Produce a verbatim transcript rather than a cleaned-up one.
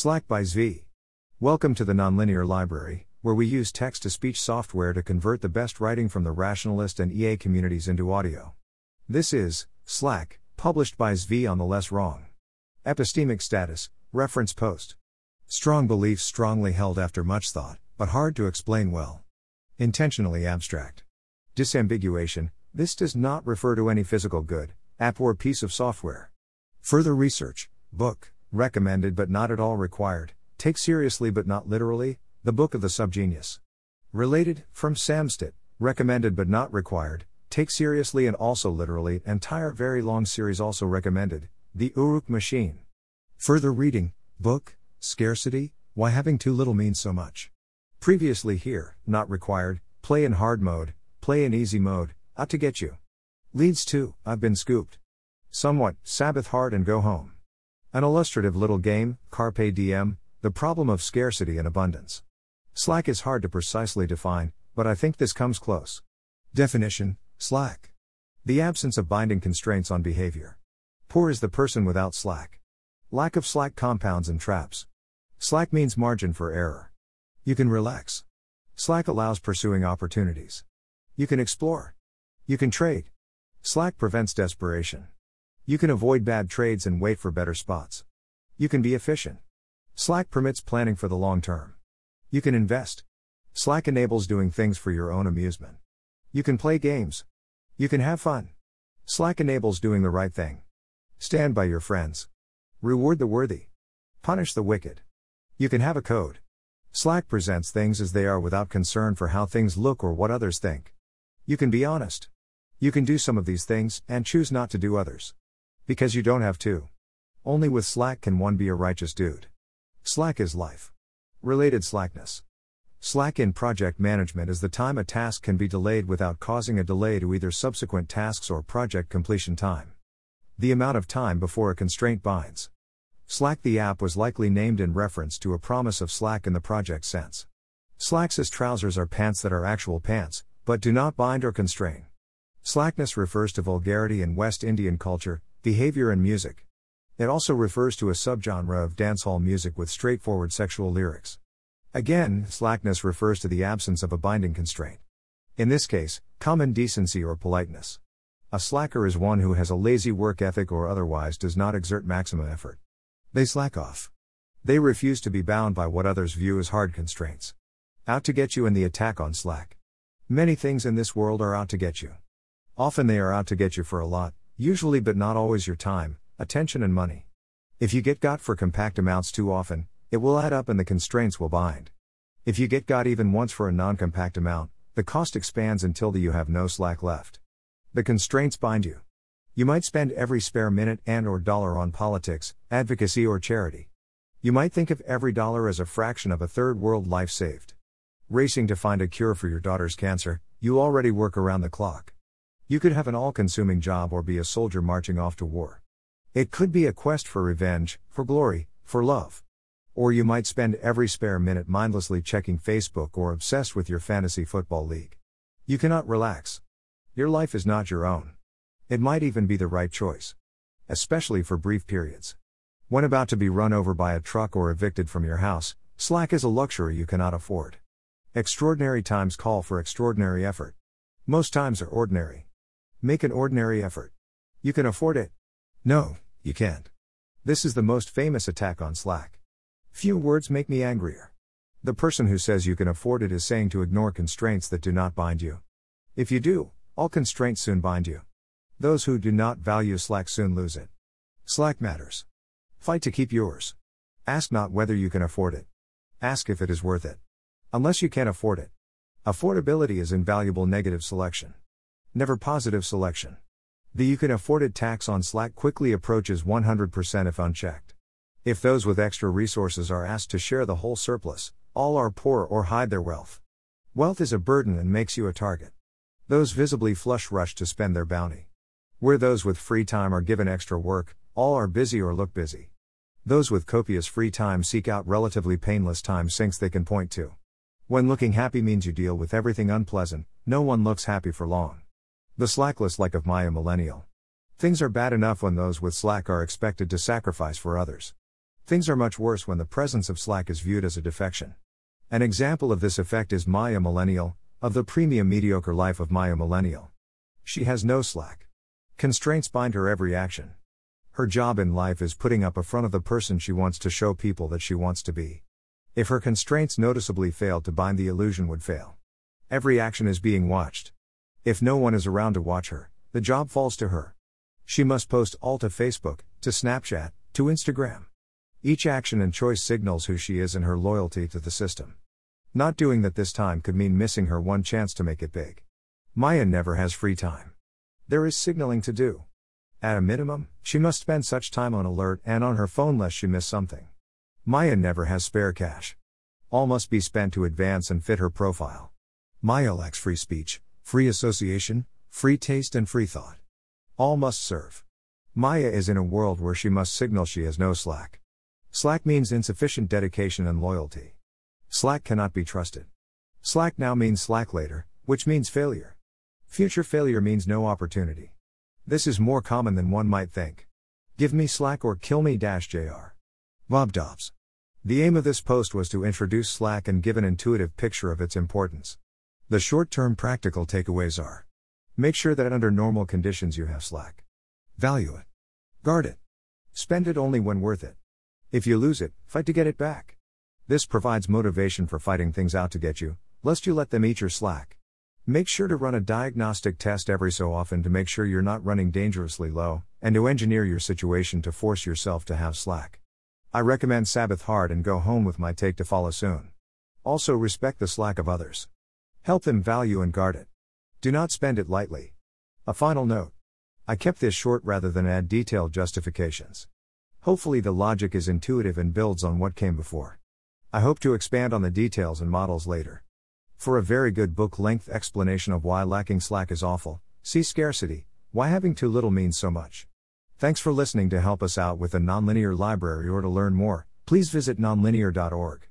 Slack by Zvi. Welcome to the Nonlinear Library, where we use text-to-speech software to convert the best writing from the Rationalist and E A communities into audio. This is Slack, published by Zvi on the Less Wrong. Epistemic status, reference post. Strong beliefs strongly held after much thought, but hard to explain well. Intentionally abstract. Disambiguation, this does not refer to any physical good, app or piece of software. Further research, book. Recommended but not at all required, take seriously but not literally, The Book of the Subgenius. Related, from Sam Zdat, recommended but not required, take seriously and also literally, entire very long series also recommended, The Uruk Machine. Further reading, book, Scarcity, Why Having Too Little Means So Much. Previously here, not required, Play in Hard Mode, Play in Easy Mode, Out to Get You. Leads to, I've Been Scooped. Somewhat, Sabbath Hard and Go Home. An illustrative little game, Carpe Diem, The Problem of Scarcity and Abundance. Slack is hard to precisely define, but I think this comes close. Definition, slack. The absence of binding constraints on behavior. Poor is the person without slack. Lack of slack compounds and traps. Slack means margin for error. You can relax. Slack allows pursuing opportunities. You can explore. You can trade. Slack prevents desperation. You can avoid bad trades and wait for better spots. You can be efficient. Slack permits planning for the long term. You can invest. Slack enables doing things for your own amusement. You can play games. You can have fun. Slack enables doing the right thing. Stand by your friends. Reward the worthy. Punish the wicked. You can have a code. Slack presents things as they are without concern for how things look or what others think. You can be honest. You can do some of these things and choose not to do others. Because you don't have to. Only with slack can one be a righteous dude. Slack is life. Related slackness. Slack in project management is the time a task can be delayed without causing a delay to either subsequent tasks or project completion time. The amount of time before a constraint binds. Slack the app was likely named in reference to a promise of slack in the project sense. Slacks as trousers are pants that are actual pants, but do not bind or constrain. Slackness refers to vulgarity in West Indian culture, behavior and music. It also refers to a subgenre of dancehall music with straightforward sexual lyrics. Again, slackness refers to the absence of a binding constraint. In this case, common decency or politeness. A slacker is one who has a lazy work ethic or otherwise does not exert maximum effort. They slack off. They refuse to be bound by what others view as hard constraints. Out to get you in the attack on slack. Many things in this world are out to get you. Often they are out to get you for a lot. Usually but not always your time, attention and money. If you get got for compact amounts too often, it will add up and the constraints will bind. If you get got even once for a non-compact amount, the cost expands until you have no slack left. The constraints bind you. You might spend every spare minute and or dollar on politics, advocacy or charity. You might think of every dollar as a fraction of a third world life saved. Racing to find a cure for your daughter's cancer, you already work around the clock. You could have an all-consuming job or be a soldier marching off to war. It could be a quest for revenge, for glory, for love. Or you might spend every spare minute mindlessly checking Facebook or obsessed with your fantasy football league. You cannot relax. Your life is not your own. It might even be the right choice. Especially for brief periods. When about to be run over by a truck or evicted from your house, slack is a luxury you cannot afford. Extraordinary times call for extraordinary effort. Most times are ordinary. Make an ordinary effort. You can afford it. No, you can't. This is the most famous attack on slack. Few words make me angrier. The person who says you can afford it is saying to ignore constraints that do not bind you. If you do, all constraints soon bind you. Those who do not value slack soon lose it. Slack matters. Fight to keep yours. Ask not whether you can afford it. Ask if it is worth it. Unless you can't afford it. Affordability is invaluable negative selection. Never positive selection. The you can afford it tax on slack quickly approaches one hundred percent if unchecked. If those with extra resources are asked to share the whole surplus, all are poor or hide their wealth. Wealth is a burden and makes you a target. Those visibly flush rush to spend their bounty. Where those with free time are given extra work, all are busy or look busy. Those with copious free time seek out relatively painless time sinks they can point to. When looking happy means you deal with everything unpleasant, no one looks happy for long. The slackless like of Maya Millennial. Things are bad enough when those with slack are expected to sacrifice for others. Things are much worse when the presence of slack is viewed as a defection. An example of this effect is Maya Millennial, of the premium mediocre life of Maya Millennial. She has no slack. Constraints bind her every action. Her job in life is putting up a front of the person she wants to show people that she wants to be. If her constraints noticeably failed to bind, the illusion would fail. Every action is being watched. If no one is around to watch her, the job falls to her. She must post all to Facebook, to Snapchat, to Instagram. Each action and choice signals who she is and her loyalty to the system. Not doing that this time could mean missing her one chance to make it big. Maya never has free time. There is signaling to do. At a minimum, she must spend such time on alert and on her phone lest she miss something. Maya never has spare cash. All must be spent to advance and fit her profile. Maya lacks free speech, free association, free taste and free thought. All must serve. Maya is in a world where she must signal she has no slack. Slack means insufficient dedication and loyalty. Slack cannot be trusted. Slack now means slack later, which means failure. Future failure means no opportunity. This is more common than one might think. Give me slack or kill me -jr. Bob Dobbs. The aim of this post was to introduce slack and give an intuitive picture of its importance. The short-term practical takeaways are: make sure that under normal conditions you have slack. Value it. Guard it. Spend it only when worth it. If you lose it, fight to get it back. This provides motivation for fighting things out to get you, lest you let them eat your slack. Make sure to run a diagnostic test every so often to make sure you're not running dangerously low, and to engineer your situation to force yourself to have slack. I recommend Sabbath Hard and Go Home with my take to follow soon. Also respect the slack of others. Help them value and guard it. Do not spend it lightly. A final note. I kept this short rather than add detailed justifications. Hopefully the logic is intuitive and builds on what came before. I hope to expand on the details and models later. For a very good book-length explanation of why lacking slack is awful, see Scarcity: Why Having Too Little Means So Much. Thanks for listening. To help us out with the Nonlinear Library or to learn more, please visit nonlinear dot org.